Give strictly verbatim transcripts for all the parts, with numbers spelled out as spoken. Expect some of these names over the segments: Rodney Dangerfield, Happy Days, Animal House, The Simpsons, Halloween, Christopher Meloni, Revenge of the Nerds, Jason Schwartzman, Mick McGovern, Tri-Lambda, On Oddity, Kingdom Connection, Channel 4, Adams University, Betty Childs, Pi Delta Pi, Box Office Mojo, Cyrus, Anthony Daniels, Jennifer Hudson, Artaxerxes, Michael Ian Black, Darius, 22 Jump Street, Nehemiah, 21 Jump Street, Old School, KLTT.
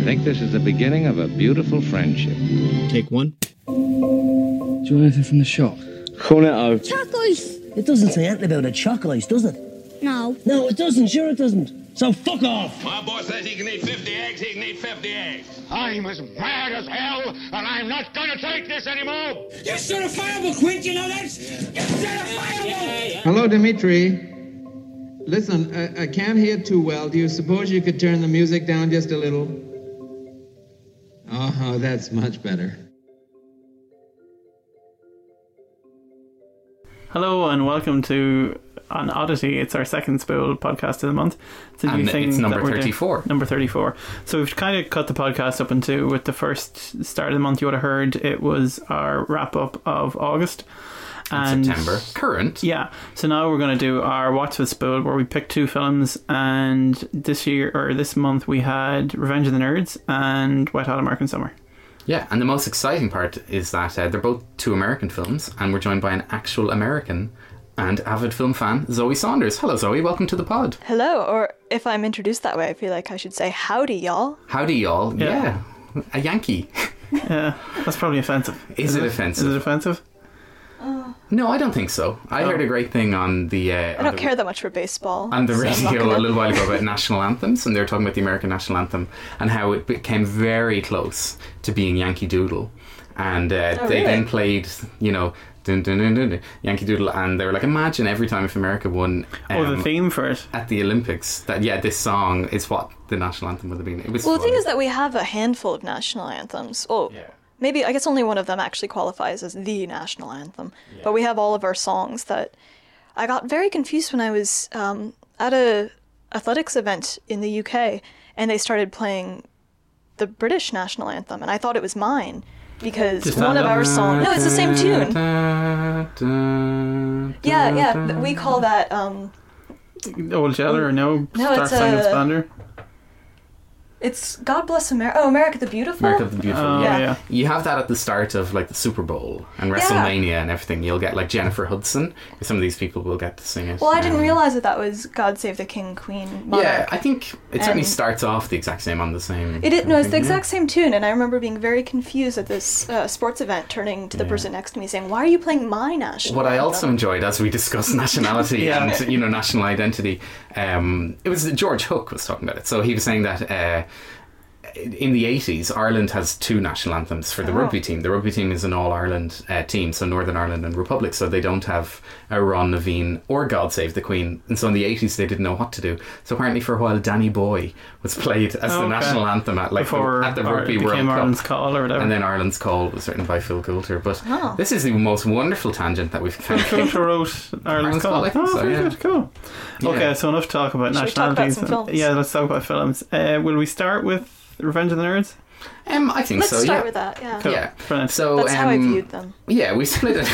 I think this is the beginning of a beautiful friendship. Take one. Do you want anything from the shop? Cone it out. Chuck ice! It doesn't say anything about a chuck ice, does it? No. No, it doesn't. Sure it doesn't. So fuck off! My boy says he can eat fifty eggs, he can eat fifty eggs. I'm as mad as hell, and I'm not gonna take this anymore! You're certifiable, Quint, you know that? You're certifiable! Hello, Dimitri. Listen, I, I can't hear too well. Do you suppose you could turn the music down just a little? Oh, that's much better. Hello and welcome to On Oddity. It's our second spool podcast of the month. It's a new and thing. It's number thirty-four. Number thirty-four. So we've kind of cut the podcast up in two. With the first start of the month, you would have heard it was our wrap up of August. And September current. Yeah. So now we're going to do our What's With Spool, where we pick two films, and this year or this month we had Revenge of the Nerds and Wet Hot American Summer. Yeah, and the most exciting part is that uh, they're both two American films, and we're joined by an actual American and avid film fan, Zoe Saunders. Hello, Zoe. Welcome to the pod. Hello, or if I'm introduced that way, I feel like I should say howdy, y'all. Howdy, y'all. Yeah. yeah. A Yankee. Yeah, that's probably offensive. Is, is it, it offensive? Is it offensive? No, I don't think so. I oh. heard a great thing on the... Uh, on I don't the, care that much for baseball. On the so radio a little while ago about national anthems, and they were talking about the American national anthem and how it became very close to being Yankee Doodle. And uh, oh, they really? then played, you know, dun, dun, dun, dun, dun, Yankee Doodle, and they were like, imagine every time if America won... Um, oh, the theme for it. At the Olympics. That Yeah, this song is what the national anthem would have been. It was well, fun. The thing is that we have a handful of national anthems. Oh. Yeah. Maybe, I guess only one of them actually qualifies as the national anthem. Yeah. But we have all of our songs that... I got very confused when I was um, at a athletics event in the U K, and they started playing the British national anthem, and I thought it was mine, because Just one of our songs... No, it's the same tune. Da, da, da, yeah, yeah, we call that... Um, Old Yeller or no? No, Star Spangled Banner? It's God Bless America. Oh, America the Beautiful? America the Beautiful, oh, yeah. yeah. You have that at the start of, like, the Super Bowl and WrestleMania yeah. and everything. You'll get, like, Jennifer Hudson. Some of these people will get to sing it. Well, I didn't um, realise that that was God Save the King, Queen, Monarch. Yeah, I think it and certainly starts off the exact same on the same... It is, no, it's the exact same tune, and I remember being very confused at this uh, sports event, turning to the yeah. person next to me saying, why are you playing my national What anthem? I also enjoyed, as we discussed nationality yeah. and, you know, national identity, um, it was George Hook was talking about it. So he was saying that... Uh, in the eighties, Ireland has two national anthems for the oh. rugby team. The rugby team is an all-Ireland uh, team, so Northern Ireland and Republic, so they don't have a Ron Levine or God Save the Queen. And so in the eighties, they didn't know what to do. So apparently for a while, Danny Boy was played as oh, the okay. national anthem at, like, Before at the Rugby World Cup. Ireland's Call or whatever. And then Ireland's Call was written by Phil Coulter. But oh. this is the most wonderful tangent that we've kind of... Phil Coulter wrote Ireland's Call. Call oh, so, very yeah. good, cool. Yeah. Okay, so enough talk about Should nationalities. Talk about yeah, let's talk about films. Uh, will we start with Revenge of the Nerds? Um, I think Let's so. Let's start yeah. with that. Yeah. Cool. yeah. So that's um, how I viewed them. Yeah, we split it.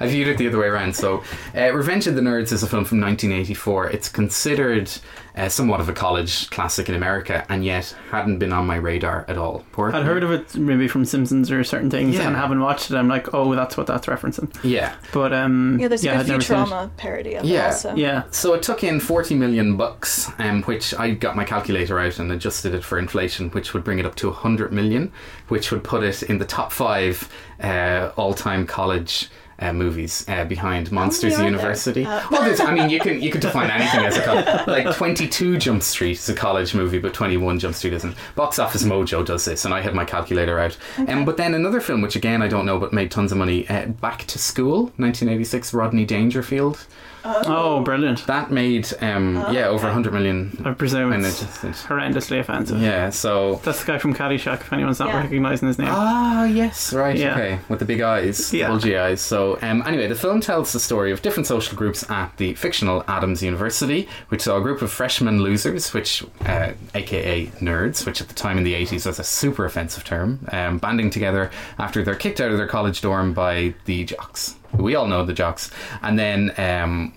I viewed it the other way around. So, uh, Revenge of the Nerds is a film from nineteen eighty-four. It's considered uh, somewhat of a college classic in America, and yet hadn't been on my radar at all. Poor I'd thing. heard of it maybe from Simpsons or certain things, yeah. and haven't watched it. I'm like, oh, that's what that's referencing. Yeah. But um, yeah, there's yeah, a good Futurama parody of yeah. it also. Yeah. So it took in forty million bucks, um, which I got my calculator out and adjusted it for inflation, which would bring it up to one hundred million, which would put it in the top five uh, all-time college uh, movies, uh, behind Monsters University. Uh, well, there's, I mean, you can you can define anything as a college. Like twenty-two Jump Street is a college movie, but twenty-one Jump Street isn't. Box Office Mojo does this, and I had my calculator out. Okay. Um, but then another film, which again I don't know, but made tons of money, uh, Back to School, nineteen eighty-six, Rodney Dangerfield. Oh, brilliant. That made, um, oh, yeah, over one hundred million. I presume it's horrendously offensive. Yeah, so... That's the guy from Caddyshack, if anyone's not yeah. recognising his name. Ah, yes, right, yeah. okay. With the big eyes, yeah. bulgy eyes. So, um, anyway, the film tells the story of different social groups at the fictional Adams University, which saw a group of freshman losers, which, uh, a k a nerds, which at the time in the eighties was a super offensive term, um, banding together after they're kicked out of their college dorm by the jocks. We all know the jocks. And then um,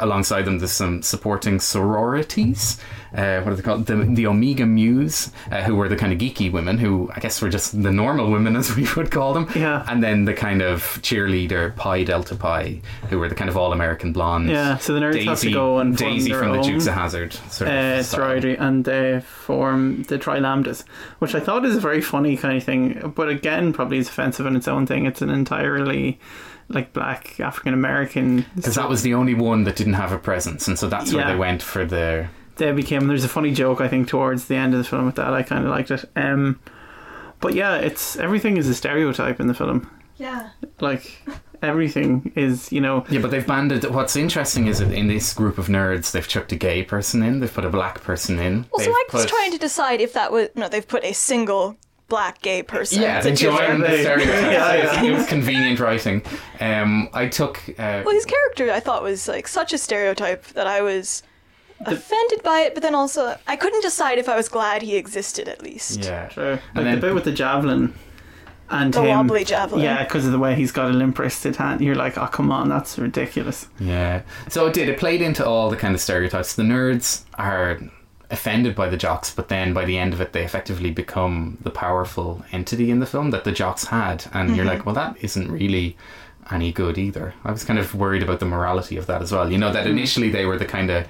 alongside them there's some supporting sororities uh, what are they called? The, the Omega Muse, uh, who were the kind of geeky women who I guess were just the normal women, as we would call them. Yeah. And then the kind of cheerleader Pi Delta Pi, who were the kind of all-American blondes. Yeah, so the nerds Daisy, have to go and form Daisy their from own, the Dukes of Hazzard sort of uh, sorority, and they uh, form the Tri-Lambdas, which I thought is a very funny kind of thing, but again probably is offensive in its own thing. It's an entirely like black African American, because that was the only one that didn't have a presence, and so that's yeah. where they went for their they became. There's a funny joke I think towards the end of the film with that. I kind of liked it, um, but yeah, it's everything is a stereotype in the film. Yeah, like everything is, you know. Yeah, but they've banded. What's interesting is that in this group of nerds, they've chucked a gay person in, they've put a black person in. Well, so I was put... trying to decide if that was no. They've put a single black gay person. Yeah, they joined the stereotype. yeah, yeah. It was convenient writing. Um, I took. Uh, well, his character I thought was like such a stereotype that I was the... offended by it, but then also I couldn't decide if I was glad he existed at least. Yeah, true. Like and then, the bit with the javelin. And the him, wobbly javelin. Yeah, because of the way he's got a limp wristed hand. You're like, oh, come on, that's ridiculous. Yeah. So it did. It played into all the kind of stereotypes. The nerds are offended by the jocks, but then by the end of it, they effectively become the powerful entity in the film that the jocks had. And mm-hmm. you're like, well, that isn't really any good either. I was kind of worried about the morality of that as well. You know, that initially they were the kind of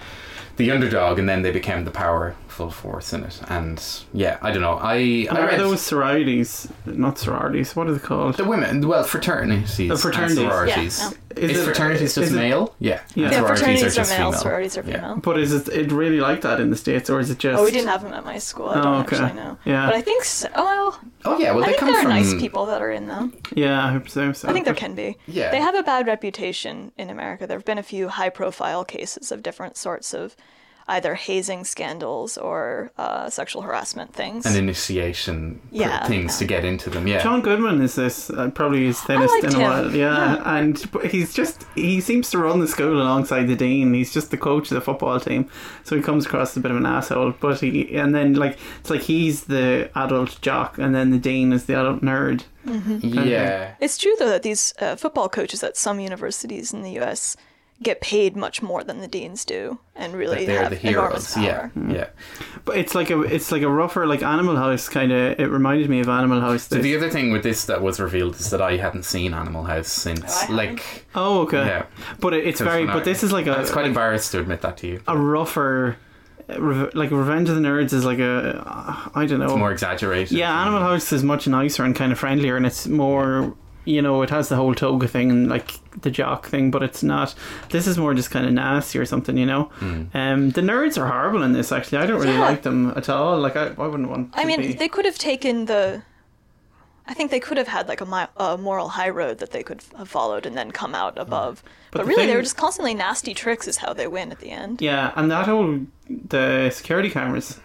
the underdog, and then they became the powerful force in it. And yeah, I don't know. I, I read those sororities, not sororities. What are they called? The women, well, fraternities. The fraternities, and sororities. Yeah, no. Is, is it, fraternities just is male? It, yeah, yeah. yeah fraternities are, are just male. Female. Sororities are female. Yeah. But is it, it really like that in the States, or is it just? Oh, we didn't have them at my school. I oh, don't okay. actually know. Yeah, but I think so. Oh, well, oh yeah. Well, I they think come there from... are nice people that are in them. Yeah, I presume so. I think there can be. Yeah, they have a bad reputation in America. There have been a few high-profile cases of different sorts of. Either hazing scandals or uh, sexual harassment things. And initiation yeah, pr- things yeah. to get into them, yeah. John Goodman is this, uh, probably his thinnest in a him. while. Yeah. yeah, and but he's just, he seems to run the school alongside the dean. He's just the coach of the football team. So he comes across as a bit of an asshole. But he, and then like, it's like he's the adult jock and then the dean is the adult nerd. Mm-hmm. Yeah. It's true though that these uh, football coaches at some universities in the U S get paid much more than the deans do, and really have the enormous power. Yeah, yeah. But it's like a it's like a rougher, like Animal House kind of. It reminded me of Animal House. This. So the other thing with this that was revealed is that I hadn't seen Animal House since, oh, like. Oh, okay. Yeah. But it, it's very. But this is like a. I was quite like, embarrassed to admit that to you. A rougher. Like Revenge of the Nerds is like a uh, I don't know. It's more exaggerated. Yeah, Animal you know. House is much nicer and kind of friendlier, and it's more. You know, it has the whole toga thing and like the jock thing, but it's not. This is more just kind of nasty or something, you know. Mm. Um, the nerds are horrible in this. Actually, I don't really yeah. like them at all. Like, I, I wouldn't want. I to mean, be... they could have taken the. I think they could have had like a, a moral high road that they could have followed and then come out above. Oh. But, but really, thing... they were just constantly nasty tricks. Is how they win at the end. Yeah, and that whole the security cameras.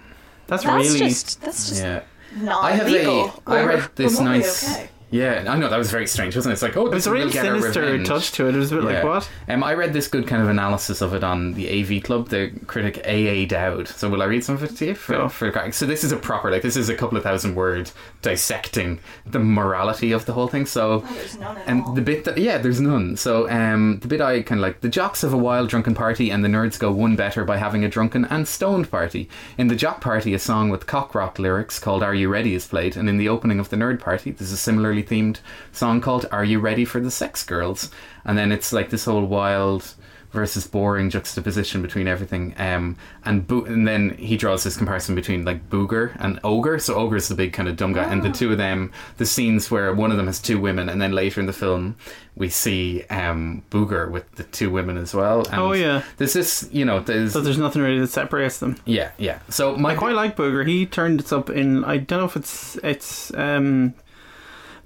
That's, that's really. Just, that's just. Yeah. Not I have legal. A, I read this nice. Okay. Yeah, I know, that was very strange, wasn't it? It's like, oh, this is a real sinister touch to it. It was a bit yeah. like, what? Um, I read this good kind of analysis of it on the A V Club, the critic A A Dowd. So will I read some of it to you? For, no. for, so this is a proper, like, this is a couple of thousand word dissecting the morality of the whole thing. So, oh, there's none at um, all. The bit that, yeah, there's none. So um, the bit I kind of like, the jocks have a wild drunken party and the nerds go one better by having a drunken and stoned party. In the jock party, a song with cock rock lyrics called Are You Ready is played, and in the opening of the nerd party, there's a similarly themed song called Are You Ready for the Sex Girls, and then it's like this whole wild versus boring juxtaposition between everything, um, and bo- and then he draws this comparison between like booger and ogre. So ogre is the big kind of dumb guy, oh. and the two of them, the scenes where one of them has two women, and then later in the film we see um, booger with the two women as well. And oh yeah, there's this, you know, there's so there's nothing really that separates them. Yeah, yeah. So my I quite like booger. He turned it up in I don't know if it's it's. Um,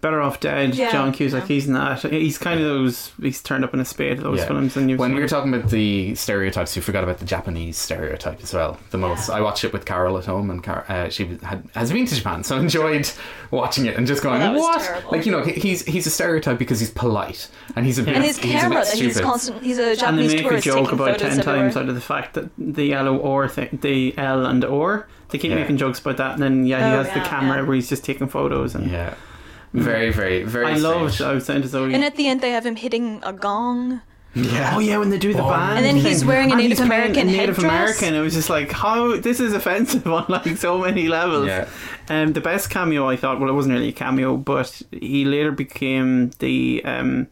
Better Off Dead, yeah, John Cusack, yeah. he's not. He's kind of those. He's turned up in a spade of those yeah. films. And when we were talking about the stereotypes, you forgot about the Japanese stereotype as well. The most. Yeah. I watched it with Carol at home, and Car- uh, she had, has been to Japan, so enjoyed watching it and just going, well, "What?" Terrible. Like, you know, he's he's a stereotype because he's polite and he's a bit. Yeah. And his he's camera, a bit he's constant. He's a Japanese tourist. And they make a joke about ten everywhere. times out of the fact that the yellow or thing, the L and or, they keep yeah. making jokes about that, and then yeah, he oh, has yeah, the camera yeah. where he's just taking photos and yeah. Very, very, very. I loved. I was saying to Zoe. And at the end, they have him hitting a gong. Yeah. Oh yeah, when they do the oh, band, and then thing. he's wearing a Native American Native headdress. American. It was just like, how this is offensive on like so many levels. Yeah. Um, the best cameo I thought, well, it wasn't really a cameo, but he later became the um,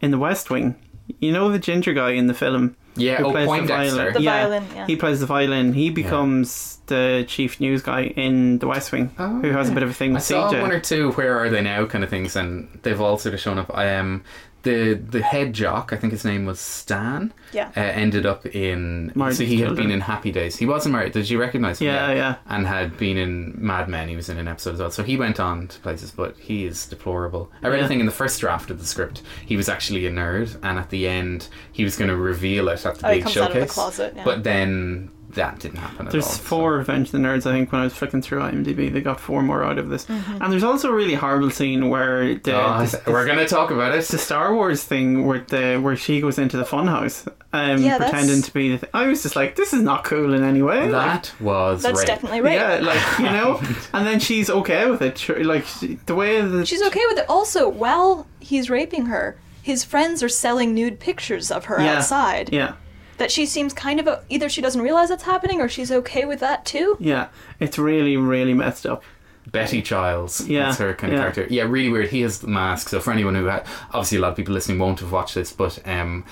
in The West Wing. You know the ginger guy in the film. Yeah, who oh, plays Poindexter. The violin. The yeah, violin yeah. He plays the violin. He becomes yeah. the chief news guy in The West Wing, oh, who has yeah. a bit of a thing with C J. I saw one or two Where Are They Now kind of things, and they've all sort of shown up. I am. Um, The the head jock, I think his name was Stan, yeah. uh, ended up in... Married so he had children. been in Happy Days. He wasn't married. Did you recognise him? Yeah, yeah, yeah. And had been in Mad Men. He was in an episode as well. So he went on to places, but he is deplorable. I read yeah. a thing in the first draft of the script. He was actually a nerd, and at the end, he was going to reveal it at the oh, big showcase. He comes out of the closet, yeah. But then... that didn't happen at there's all. There's four so. Revenge of the Nerds, I think, when I was flicking through IMDb. They got four more out of this. Mm-hmm. And there's also a really horrible scene where... The, oh, the, we're going to talk about it. The Star Wars thing where the where she goes into the funhouse um, yeah, pretending to be... the th- I was just like, this is not cool in any way. That like, was That's rape. definitely rape. Yeah, like, you know? And then she's okay with it. Like, the way that... She's okay with it. Also, while he's raping her, his friends are selling nude pictures of her yeah. outside. Yeah. That she seems kind of... A, either she doesn't realise that's happening or she's okay with that too. Yeah. It's really, really messed up. Betty Childs. Yeah. That's her kind of yeah. character. Yeah, really weird. He has the mask. So for anyone who... Had, obviously, a lot of people listening won't have watched this, but... um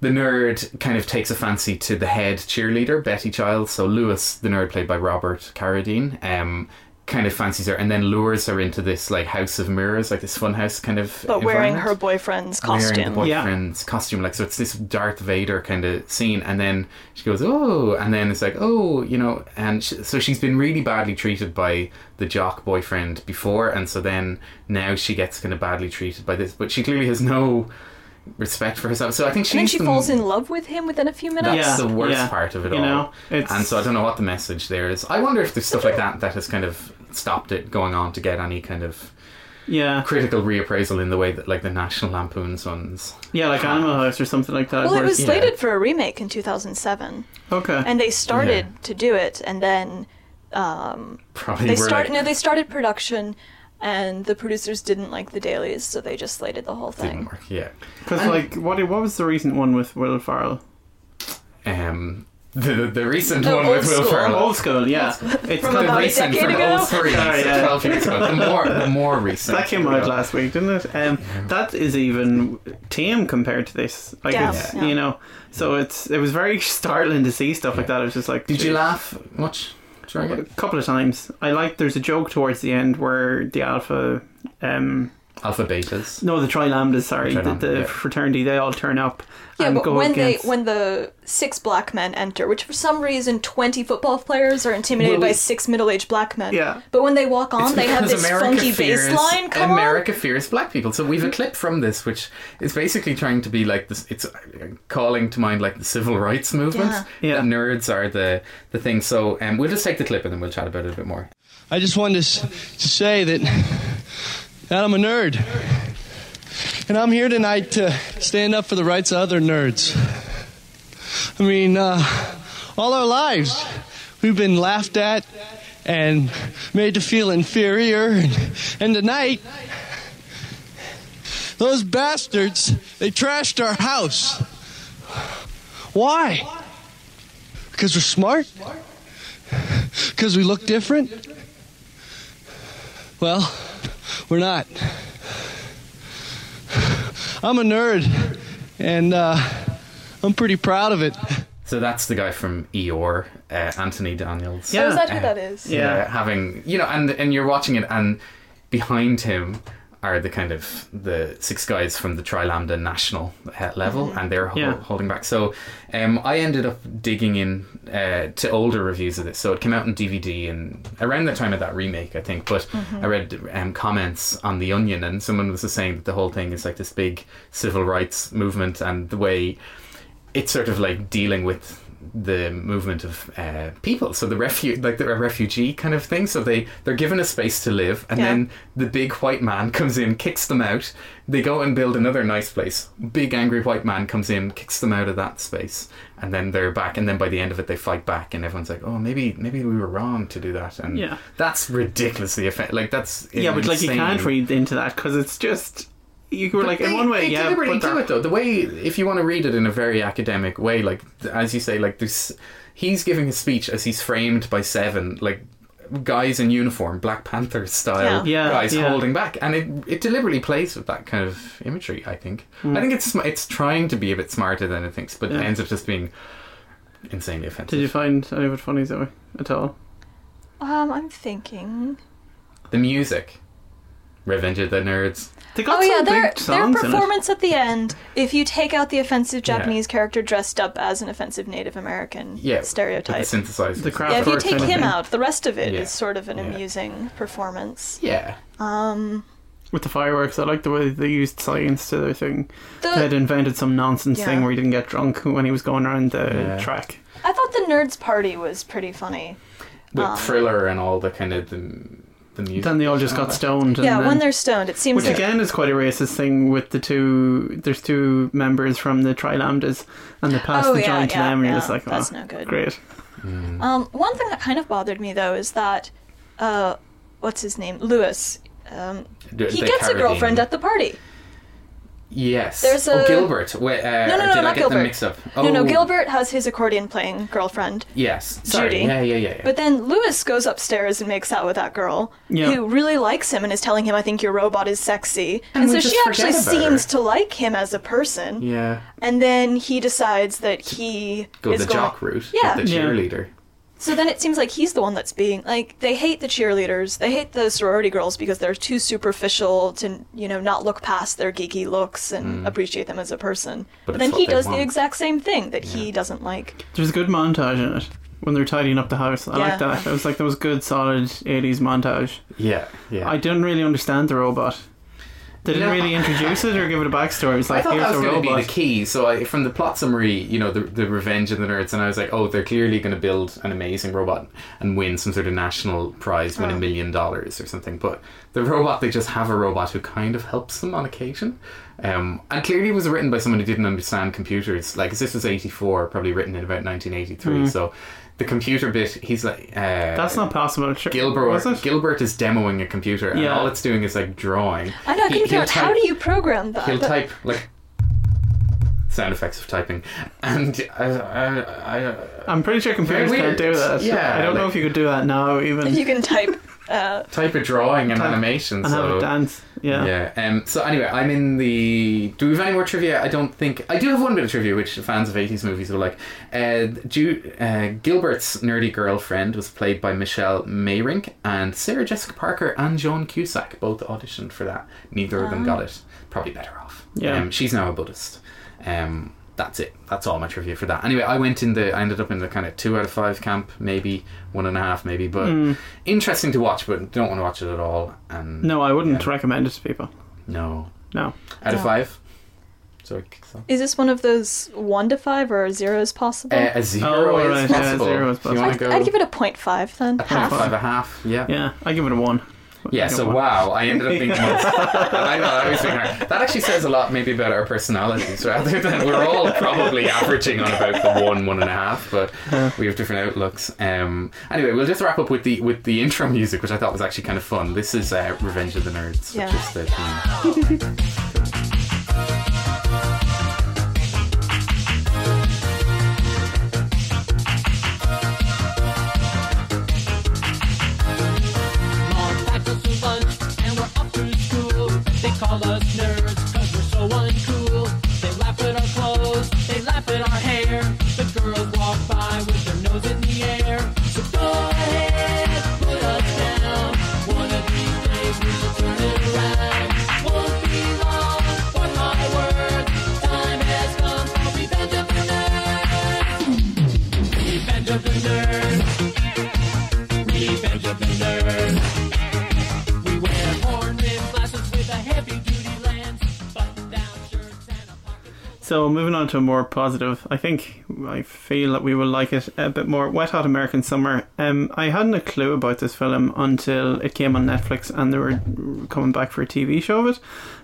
the nerd kind of takes a fancy to the head cheerleader, Betty Childs. So Lewis, the nerd played by Robert Carradine... Um, kind of fancies her and then lures her into this like house of mirrors, like this funhouse kind of but wearing her boyfriend's costume. Wearing the boyfriend's yeah. costume. Like, so it's this Darth Vader kind of scene, and then she goes, oh, and then it's like, oh, you know, and she, so she's been really badly treated by the jock boyfriend before, and so then now she gets kind of badly treated by this, but she clearly has no respect for herself. So I think she's and then she the, falls in love with him within a few minutes. That's yeah. the worst yeah. part of it you all. Know, and so I don't know what the message there is. I wonder if there's stuff like that that has kind of stopped it going on to get any kind of yeah critical reappraisal in the way that like the National Lampoon's ones yeah like Animal House or something like that. Well, it was slated yeah. for a remake in two thousand seven. Okay. And they started yeah. to do it, and then um, probably they started like, no they started production, and the producers didn't like the dailies, so they just slated the whole thing. Didn't work. Yeah, because like what what was the recent one with Will Ferrell? Um. The the recent oh, one with Will Ferrell. Old School, yeah. Old school. It's from kind of recent from ago? Old School. Yeah, yeah. twelve years ago. The more, the more recent. That came out ago. last week, didn't it? Um, yeah. That is even tame compared to this. Like yeah. It's, yeah. You know, so it's it was very startling to see stuff yeah. like that. It was just like... Did geez. you laugh much? During a couple of times. I like, there's a joke towards the end where the Alpha... Um, Alpha Betas? No, the Tri-Lambdas, sorry. The, the yeah. fraternity, they all turn up. Yeah, and but go when against... they when the six black men enter, which for some reason twenty football players are intimidated well, by six middle-aged black men. Yeah. But when they walk on, they have this America funky fears, bass line. Come America on. fears black people. So we've a clip from this, which is basically trying to be like this. It's calling to mind like the civil rights movement. Yeah. yeah. The nerds are the, the thing. So um, we'll just take the clip and then we'll chat about it a bit more. I just wanted to, to say that... And I'm a nerd. And I'm here tonight to stand up for the rights of other nerds. I mean, uh, all our lives, we've been laughed at and made to feel inferior. And, and tonight, those bastards, they trashed our house. Why? Because we're smart? Because we look different? Well... we're not. I'm a nerd, and uh, I'm pretty proud of it. So that's the guy from Eeyore, uh, Anthony Daniels. Yeah, oh, is that who uh, that is? Yeah, yeah, having you know, and and you're watching it, and behind him are the kind of the six guys from the Tri-Lambda national level, and they're ho- yeah. holding back. So um, I ended up digging in uh, to older reviews of this. So it came out on D V D and around the time of that remake, I think, but mm-hmm. I read um, comments on The Onion, and someone was just saying that the whole thing is like this big civil rights movement, and the way it's sort of like dealing with the movement of uh, people, so the refu- like the refugee kind of thing. So they they're given a space to live, and yeah. then the big white man comes in, kicks them out. They go and build another nice place. Big angry white man comes in, kicks them out of that space, and then they're back. And then by the end of it, they fight back, and everyone's like, "Oh, maybe maybe we were wrong to do that." And yeah. that's ridiculously effective. Like that's yeah, but like you can't read into that because it's just. You were but like, they, in one way, they yeah. They deliberately do it, though. The way, if you want to read it in a very academic way, like, as you say, like, this, he's giving a speech as he's framed by seven, like, guys in uniform, Black Panther style yeah. Yeah, guys yeah. holding back. And it it deliberately plays with that kind of imagery, I think. Mm. I think it's it's trying to be a bit smarter than it thinks, but yeah. it ends up just being insanely offensive. Did you find any of it funny, Zoe, at all? Um, I'm thinking... The music. Revenge of the Nerds. They got oh some yeah, their, their performance at the end, if you take out the offensive Japanese yeah. character dressed up as an offensive Native American yeah, stereotype. The synthesizer. The yeah, if you take him out, the rest of it yeah. is sort of an yeah. amusing performance. Yeah. Um... With the fireworks, I like the way they used science to their thing. The, they had invented some nonsense yeah. thing where he didn't get drunk when he was going around the yeah. track. I thought the Nerds party was pretty funny. With um, Thriller and all the kind of... the. The then they all just got stoned. And yeah, then, when they're stoned, it seems. Which like... again is quite a racist thing with the two. There's two members from the Tri-Lambdas, and they pass oh, the yeah, joint to yeah, them, and yeah, you're just like, oh, that's no good. Great. Mm. Um, one thing that kind of bothered me though is that, uh, what's his name, Lewis? Um, the, he the gets Caribbean. a girlfriend at the party. Yes. There's a... Oh, Gilbert. Wait, uh, no, no, no, did not I get Gilbert. Them mixed up? Oh. No, no, Gilbert has his accordion playing girlfriend. Yes. Sorry. Judy. Yeah, yeah, yeah, yeah. But then Lewis goes upstairs and makes out with that girl yeah. who really likes him and is telling him, I think your robot is sexy. And, and so she actually seems to like him as a person. Yeah. And then he decides that he Go is the going... jock route. Yeah. The cheerleader. Yeah. So then it seems like he's the one that's being, like, they hate the cheerleaders, they hate the sorority girls because they're too superficial to, you know, not look past their geeky looks and mm. appreciate them as a person. But, but then he does want. the exact same thing that yeah. he doesn't like. There's a good montage in it when they're tidying up the house. I yeah. like that. It was like, there was good, solid eighties montage. Yeah, yeah. I didn't really understand the robot. They didn't no. really introduce it or give it a backstory. It was like, I thought here's that was a robot. Going to be the key. So I, from the plot summary, you know, the, the Revenge of the Nerds, and I was like, oh, they're clearly going to build an amazing robot and win some sort of national prize, win a million dollars or something. But the robot, they just have a robot who kind of helps them on occasion. Um, and clearly it was written by someone who didn't understand computers. Like, this was eighty-four, probably written in about nineteen eighty-three. Mm. So the computer bit, he's like... Uh, That's not possible. Sure. Gilbert, Gilbert is demoing a computer, and yeah. all it's doing is, like, drawing. I know, I couldn't figure out, how do you program that? He'll but... type, like... sound effects of typing. And I... I, I, I I'm pretty sure computers can't do that. Yeah, I don't like, know if you could do that now, even. You can type... Uh, type of drawing and animation and so, have a dance yeah yeah um, so anyway I'm in the do we have any more trivia I don't think I do have one bit of trivia which fans of eighties movies will like. uh, Ju- uh, Gilbert's nerdy girlfriend was played by Michelle Mayrink, and Sarah Jessica Parker and John Cusack both auditioned for that. Neither um. of them got it. Probably better off. Yeah. Um, she's now a Buddhist. Um, that's it. That's all my trivia for that. Anyway, I went in the I ended up in the kind of two out of five camp, maybe one and a half, maybe, but mm. interesting to watch, but don't want to watch it at all. And no, I wouldn't yeah. recommend it to people. No, no. Out no. of five. Sorry. Is this one of those one to five or a zero is possible? Uh, a zero oh, right. is possible. Yeah, zero is possible. I'd, I'd give it a point five then. A half. point five, a half. Yeah. Yeah. I give it a one. Yeah, so wow, I ended up being the most. I know, I was thinking, that actually says a lot maybe about our personalities rather than we're all probably averaging on about the one, one and a half, but we have different outlooks. Um, anyway, we'll just wrap up with the with the intro music, which I thought was actually kind of fun. This is uh, Revenge of the Nerds, yeah. which is the theme. Call us nerds, cause we're so uncool. They laugh at our clothes, they laugh at our hair. The girls walk by with their nose in the air. So go ahead, put us down. One of these days we will turn it around. Won't be long, mark my words. Time has come for Revenge of the Nerds. Revenge of the Nerds. Revenge of the Nerds. So moving on to a more positive, I think I feel that we will like it a bit more. Wet Hot American Summer. Um, I hadn't a clue about this film until it came on Netflix and they were coming back for a T V show of it.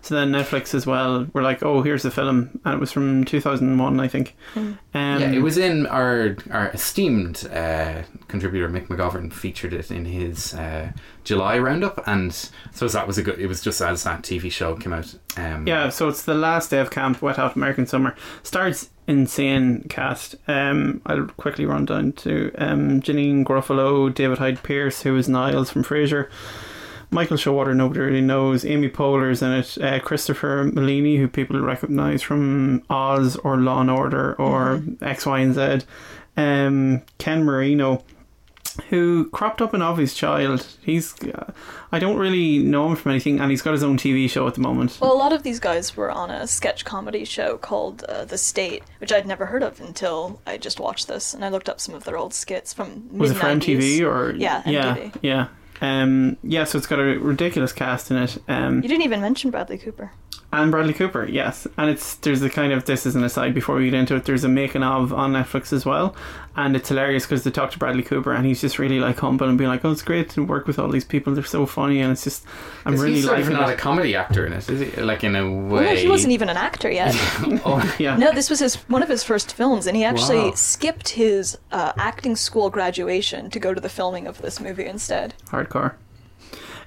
So then Netflix as well were like, oh, here's the film. And it was from two thousand one, I think. Um, yeah, it was in our our esteemed uh, contributor Mick McGovern featured it in his uh, July roundup. And so that was a good, it was just as that T V show came out. Um, yeah, so it's the last day of camp, Wet Hot American Summer. Stars insane cast. Um, I'll quickly run down to um, Janine Gruffalo, David Hyde Pierce, who is Niles from Frasier. Michael Showalter, nobody really knows. Amy Poehler's in it. Uh, Christopher Meloni, who people recognise from Oz or Law and Order or mm-hmm. X, Y and Z. Um, Ken Marino, who cropped up in Obvious Child. He's uh, I don't really know him from anything, and he's got his own T V show at the moment. Well, a lot of these guys were on a sketch comedy show called uh, The State, which I'd never heard of until I just watched this, and I looked up some of their old skits from mid-nineties. Was it for M T V? Or... Yeah, M T V. Yeah, yeah. Um, yeah, so it's got a ridiculous cast in it. Um, you didn't even mention Bradley Cooper. And Bradley Cooper, yes. And it's there's the kind of, this is an aside before we get into it, there's a making of on Netflix as well. And it's hilarious because they talk to Bradley Cooper and he's just really like humble and being like, oh, it's great to work with all these people. They're so funny. And it's just, I'm is really he's sort of not it. A comedy actor in it, is he? Like in a way. Well, no, he wasn't even an actor yet. oh, yeah. No, this was his one of his first films, and he actually wow. skipped his uh, acting school graduation to go to the filming of this movie instead. Hardcore.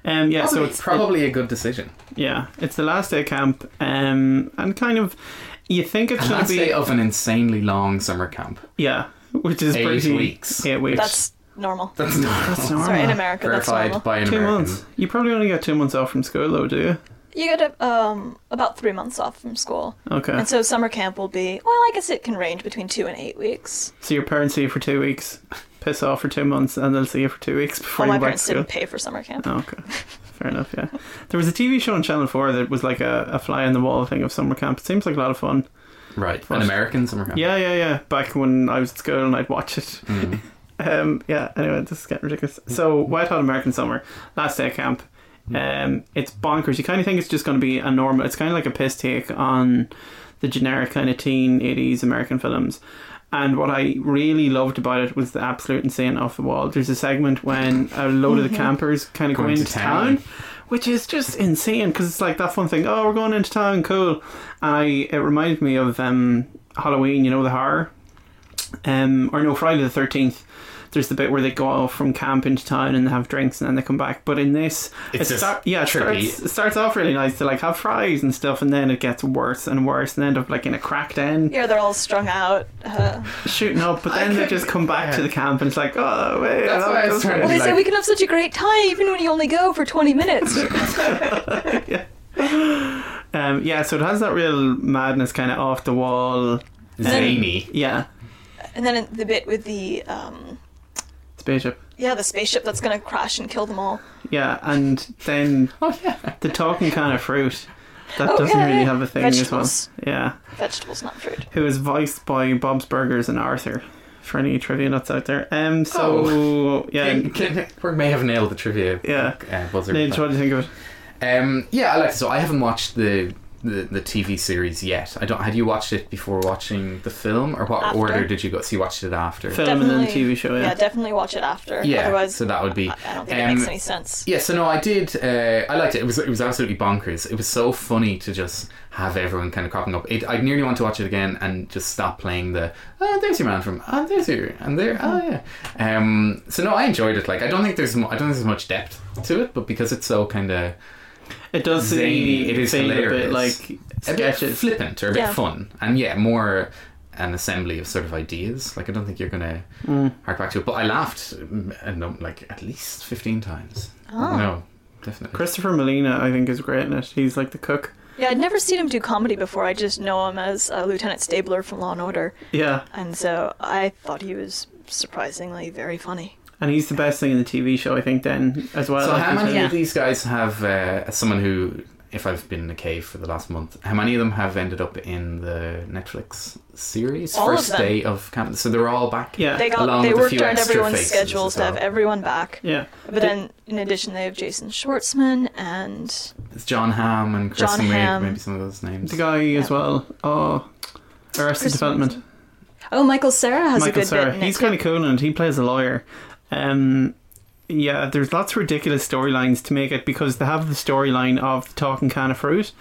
Um, yeah, probably, so it's probably it, a good decision. Yeah, it's the last day of camp, um, and kind of you think it's going to be the last day of an insanely long summer camp. Yeah, which is eight pretty, weeks. Eight weeks. That's normal. That's normal. That's normal. Sorry, in America, verified that's normal. By an two American. Months. You probably only get two months off from school, though, do you? You get um, about three months off from school. Okay. And so summer camp will be, well, I guess it can range between two and eight weeks. So your parents see you for two weeks, piss off for two months, and they'll see you for two weeks before well, you go back to school. My parents didn't pay for summer camp. Oh, okay. Fair enough, yeah. There was a T V show on Channel four that was like a, a fly-on-the-wall thing of summer camp. It seems like a lot of fun. Right. But an American summer camp. Yeah, yeah, yeah. Back when I was at school and I'd watch it. Mm. um, yeah, anyway, this is getting ridiculous. So, Wet Hot American Summer, last day of camp. Um, it's bonkers. You kind of think it's just going to be a normal, it's kind of like a piss take on the generic kind of teen eighties American films, and what I really loved about it was the absolute insane off the wall. There's a segment when a load of the campers kind of go into town, town, which is just insane because it's like that fun thing, oh, we're going into town, cool. And I, it reminded me of um, Halloween, you know, the horror um, or no Friday the thirteenth. There's the bit where they go off from camp into town and they have drinks and then they come back. But in this, it's it start, yeah, it starts, it starts off really nice to like have fries and stuff, and then it gets worse and worse and end up like in a crack den. Yeah, they're all strung out, uh, shooting up. But then they just come back yeah. to the camp and it's like, oh, wait, that's why I was trying. Well, they like, say we can have such a great time even when you only go for twenty minutes. yeah. Um, yeah, so it has that real madness, kind of off the wall, zany. Um, yeah, and then the bit with the. Um, Spaceship. Yeah, the spaceship that's going to crash and kill them all. Yeah, and then oh, yeah. the talking kind of fruit that oh, doesn't yeah, really yeah. have a thing vegetables. As well. Yeah, vegetables, not fruit. Who is voiced by Bob's Burgers and Arthur? For any trivia nuts out there. Um. So oh. yeah, can, can, we may have nailed the trivia. Yeah. Uh, buzzer, Nate, what do you think of it? Um. Yeah, I like it. So I haven't watched the. The, the T V series yet. I don't. Had you watched it before watching the film, or what after. Order did you go? So you watched it after film definitely, and then the T V show. Yeah. yeah, definitely watch it after. Yeah, otherwise, so that would be. I, I don't think um, it makes any sense. Yeah, so no, I did. Uh, I liked it. It was it was absolutely bonkers. It was so funny to just have everyone kind of cropping up. It, I nearly want to watch it again and just stop playing the. Oh, there's your man from. Oh, there's your and there. Oh yeah. Um. So no, I enjoyed it. Like I don't think there's. Mo- I don't think there's much depth to it, but because it's so kind of. It does seem it is hilarious. A bit like sketches. A bit flippant or a bit yeah. fun, and yeah, more an assembly of sort of ideas. Like I don't think you're gonna mm. hark back to it, but I laughed like at least fifteen times. Oh. No, definitely. Christopher Meloni, I think, is great in it. He's like the cook. Yeah, I'd never seen him do comedy before. I just know him as uh, Lieutenant Stabler from Law and Order. Yeah, and so I thought he was surprisingly very funny. And he's the best thing in the T V show, I think, then, as well. So like how many yeah. of these guys have, uh, as someone who, if I've been in a cave for the last month, how many of them have ended up in the Netflix series? All First of day of camp. So they're all back. Yeah. They, got, they worked on everyone's schedules well. To have everyone back. Yeah. But then, in addition, they have Jason Schwartzman and... It's John Hamm and Chris Meade, maybe some of those names. The guy yeah. as well. Oh, Arrested Chris Development. Wilson. Oh, Michael Cera has Michael a good Cera. Bit. He's kind of cool and he plays a lawyer. Um, yeah, there's lots of ridiculous storylines to make it because they have the storyline of the talking can of fruit.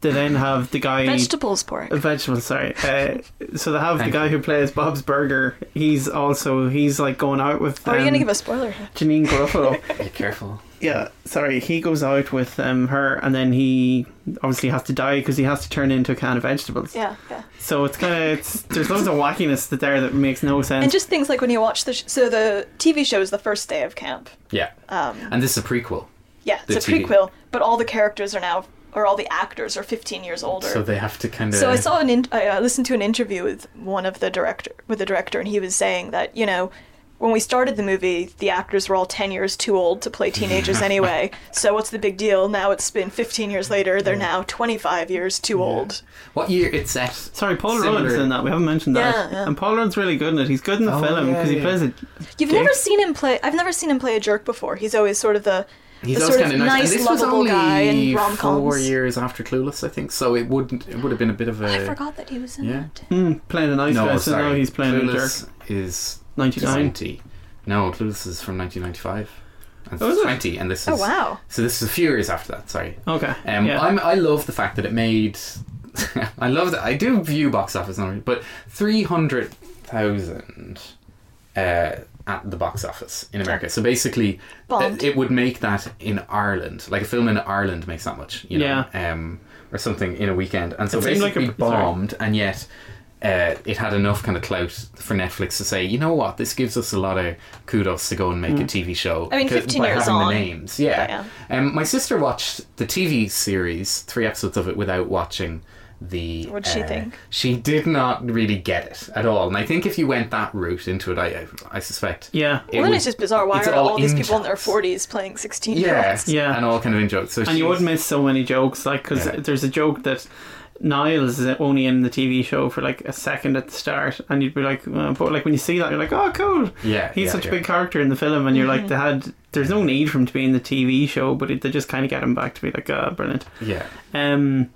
They then have the guy vegetables pork. Uh, vegetables, sorry. Uh, so they have Thank the guy you. Who plays Bob's Burger. He's also he's like going out with. Um, Are you going to give a spoiler? Janine Gruffalo. Be careful. yeah, sorry, he goes out with um, her, and then he obviously has to die because he has to turn into a can of vegetables. Yeah, yeah. So it's kind of, it's, there's loads of wackiness that there that makes no sense. And just things like when you watch the, sh- so the T V show is the first day of camp. Yeah. Um, and this is a prequel. Yeah, it's a T V prequel, but all the characters are now, or all the actors are fifteen years older. So they have to kind of... So I saw an, in- I listened to an interview with one of the director, with the director, and he was saying that, you know, when we started the movie, the actors were all ten years too old to play teenagers anyway. So what's the big deal? Now it's been fifteen years later. They're yeah. now twenty-five years too yeah. old. What year it's at? Sorry, Paul Rudd's in that. We haven't mentioned yeah, that. Yeah. And Paul Rudd's really good in it. He's good in the oh, film because yeah, yeah. he plays it. You've dick. never seen him play. I've never seen him play a jerk before. He's always sort of the, the sort of nice, nice lovable guy in rom coms. Four years after Clueless, I think. So it wouldn't. It would have been a bit of a. I forgot that he was in yeah. it. Mm, playing a nice no, guy. So now he's playing Clueless a jerk. Is. ninety-nine No, Clueless is from nineteen ninety-five. And oh, is it? twenty and this is, oh wow! So this is a few years after that. Sorry. Okay. Um, yeah. I'm, I love the fact that it made. I love that I do view box office numbers, but three hundred thousand uh, at the box office in America. So basically, th- it would make that in Ireland, like a film in Ireland makes that much, you know, yeah. um, or something in a weekend. And so it basically like a, bombed, sorry. and yet. Uh, it had enough kind of clout for Netflix to say, you know what, this gives us a lot of kudos to go and make mm. a T V show. I mean, fifteen by years having on. The names, yeah. yeah. Um, my sister watched the T V series, three episodes of it, without watching the. What did uh, she think? She did not really get it at all, and I think if you went that route into it, I I suspect. Yeah. It well, then it's just bizarre. Why are all, all these people jokes. in their forties playing sixteen-year-olds? Yeah, yeah, and all kind of in jokes. So and you would miss so many jokes, like because yeah. there's a joke that. Niles is only in the T V show for like a second at the start, and you'd be like, oh, but like when you see that, you're like, oh, cool. Yeah, he's yeah, such yeah. a big character in the film, and you're mm-hmm. like, they had. There's no need for him to be in the T V show, but it, they just kind of get him back to be like, oh, brilliant. Yeah. Um.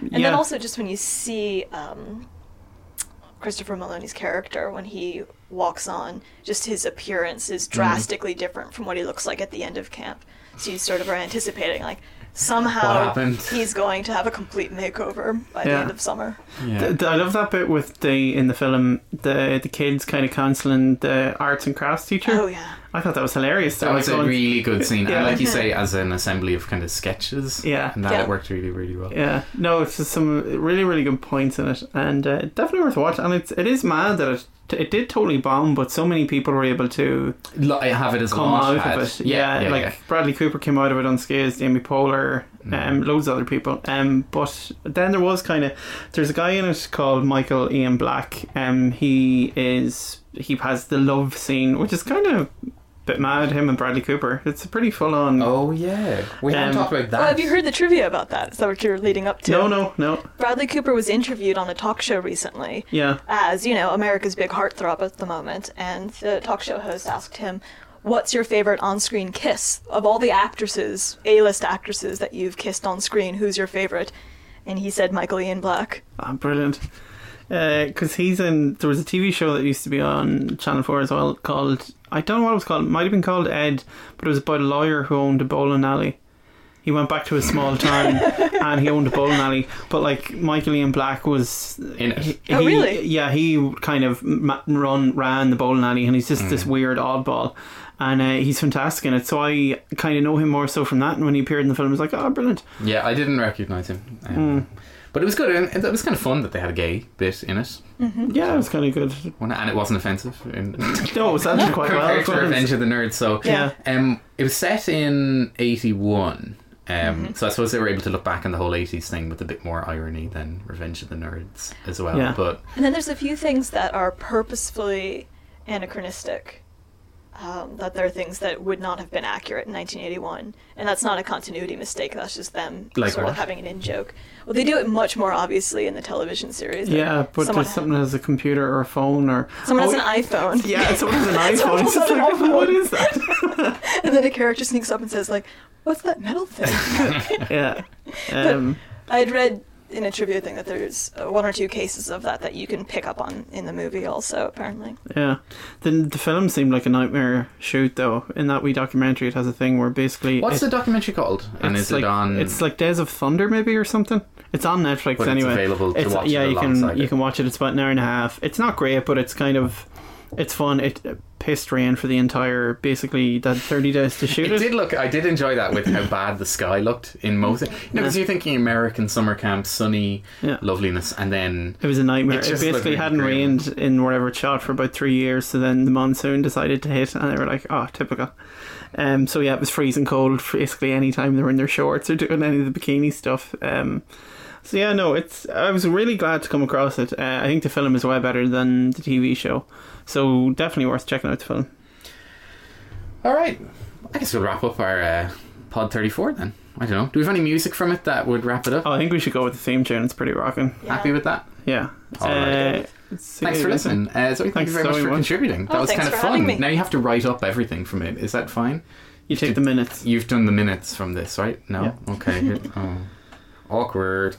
And yeah. then also just when you see um, Christopher Meloni's character when he walks on, just his appearance is drastically mm. different from what he looks like at the end of camp. So you sort of are anticipating like. Somehow he's going to have a complete makeover by yeah. the end of summer. Yeah. The, the, I love that bit with the in the film the the kids kind of counselling the arts and crafts teacher. Oh yeah, I thought that was hilarious. That, that was like a going, really good scene. Yeah. And like you say, as an assembly of kind of sketches. Yeah, and that yeah. it worked really, really well. Yeah, no, it's just some really, really good points in it, and uh, definitely worth watching. And it's it is mad that it. It did totally bomb, but so many people were able to have it as come out had. of it. Yeah, yeah, yeah like yeah. Bradley Cooper came out of it unscathed, Amy Poehler, mm. um, loads of other people. Um, but then there was kind of there's a guy in it called Michael Ian Black. Um, he is he has the love scene, which is kind of. Bit mad, him and Bradley Cooper. It's a pretty full on. Oh yeah, we haven't um, talked about that. Well, have you heard the trivia about that? Is that what you're leading up to? No, no, no. Bradley Cooper was interviewed on a talk show recently. Yeah. As you know, America's big heartthrob at the moment, and the talk show host asked him, "What's your favorite on-screen kiss of all the actresses, A-list actresses that you've kissed on screen? Who's your favorite?" And he said Michael Ian Black. Ah, oh, brilliant. Because uh, he's in there was a T V show that used to be on Channel four as well called I don't know what it was called it might have been called Ed, but it was about a lawyer who owned a bowling alley. He went back to his small town and he owned a bowling alley, but like Michael Ian Black was in it. He, oh really? Yeah, he kind of run ran the bowling alley, and he's just mm. this weird oddball, and uh, he's fantastic in it. So I kind of know him more so from that, and when he appeared in the film I was like, oh brilliant. Yeah, I didn't recognise him. um, mm. But it was good, and it was kind of fun that they had a gay bit in it. Mm-hmm. Yeah, so, it was kind of good, and it wasn't offensive. No, it was actually quite well compared to Revenge of the Nerds. So yeah, um, it was set in eighty-one. Um, mm-hmm. So I suppose they were able to look back on the whole eighties thing with a bit more irony than Revenge of the Nerds as well. Yeah. But and then there's a few things that are purposefully anachronistic. Um, that there are things that would not have been accurate in nineteen eighty-one, and that's not a continuity mistake. That's just them like sort what? of having an in-joke. Well, they do it much more obviously in the television series. Yeah, but someone has someone has a computer or a phone or someone oh, has an iPhone. Yeah, someone has an iPhone. It's just like, what is that? And then a character sneaks up and says, "Like, what's that metal thing?" Yeah. Um, I'd read in a trivia thing that there's one or two cases of that that you can pick up on in the movie also apparently. Yeah, the, the film seemed like a nightmare shoot though. In that wee documentary it has a thing where basically what's it, the documentary called and is like, it on it's like Days of Thunder maybe or something. It's on Netflix but anyway, it's available to it's, watch yeah it you can you it. can watch it. It's about an hour and a half. It's not great, but it's kind of It's fun. It pissed rain for the entire, basically, that thirty days to shoot it. It did look, I did enjoy that with how bad the sky looked in most. You know, because yeah. you're thinking American summer camp, sunny, yeah. loveliness, and then... It was a nightmare. It, it basically hadn't rained in whatever it shot for about three years, so then the monsoon decided to hit, and they were like, oh, typical. Um, so yeah, it was freezing cold basically any time they were in their shorts or doing any of the bikini stuff. Um, so yeah, no, it's. I was really glad to come across it. Uh, I think the film is way better than the T V show, so definitely worth checking out the film. All right, I guess we'll wrap up our uh, Pod thirty-four then. I don't know. Do we have any music from it that would wrap it up? Oh, I think we should go with the theme tune. It's pretty rocking. Yeah. Happy with that? Yeah. All right. Uh, Thanks for listening. Uh, Zoe, thank thanks you very so much for much. contributing. That oh, was kind of fun. Me. Now you have to write up everything from it. Is that fine? You take the minutes. You've done the minutes from this, right? No? Yeah. Okay. Oh. Awkward.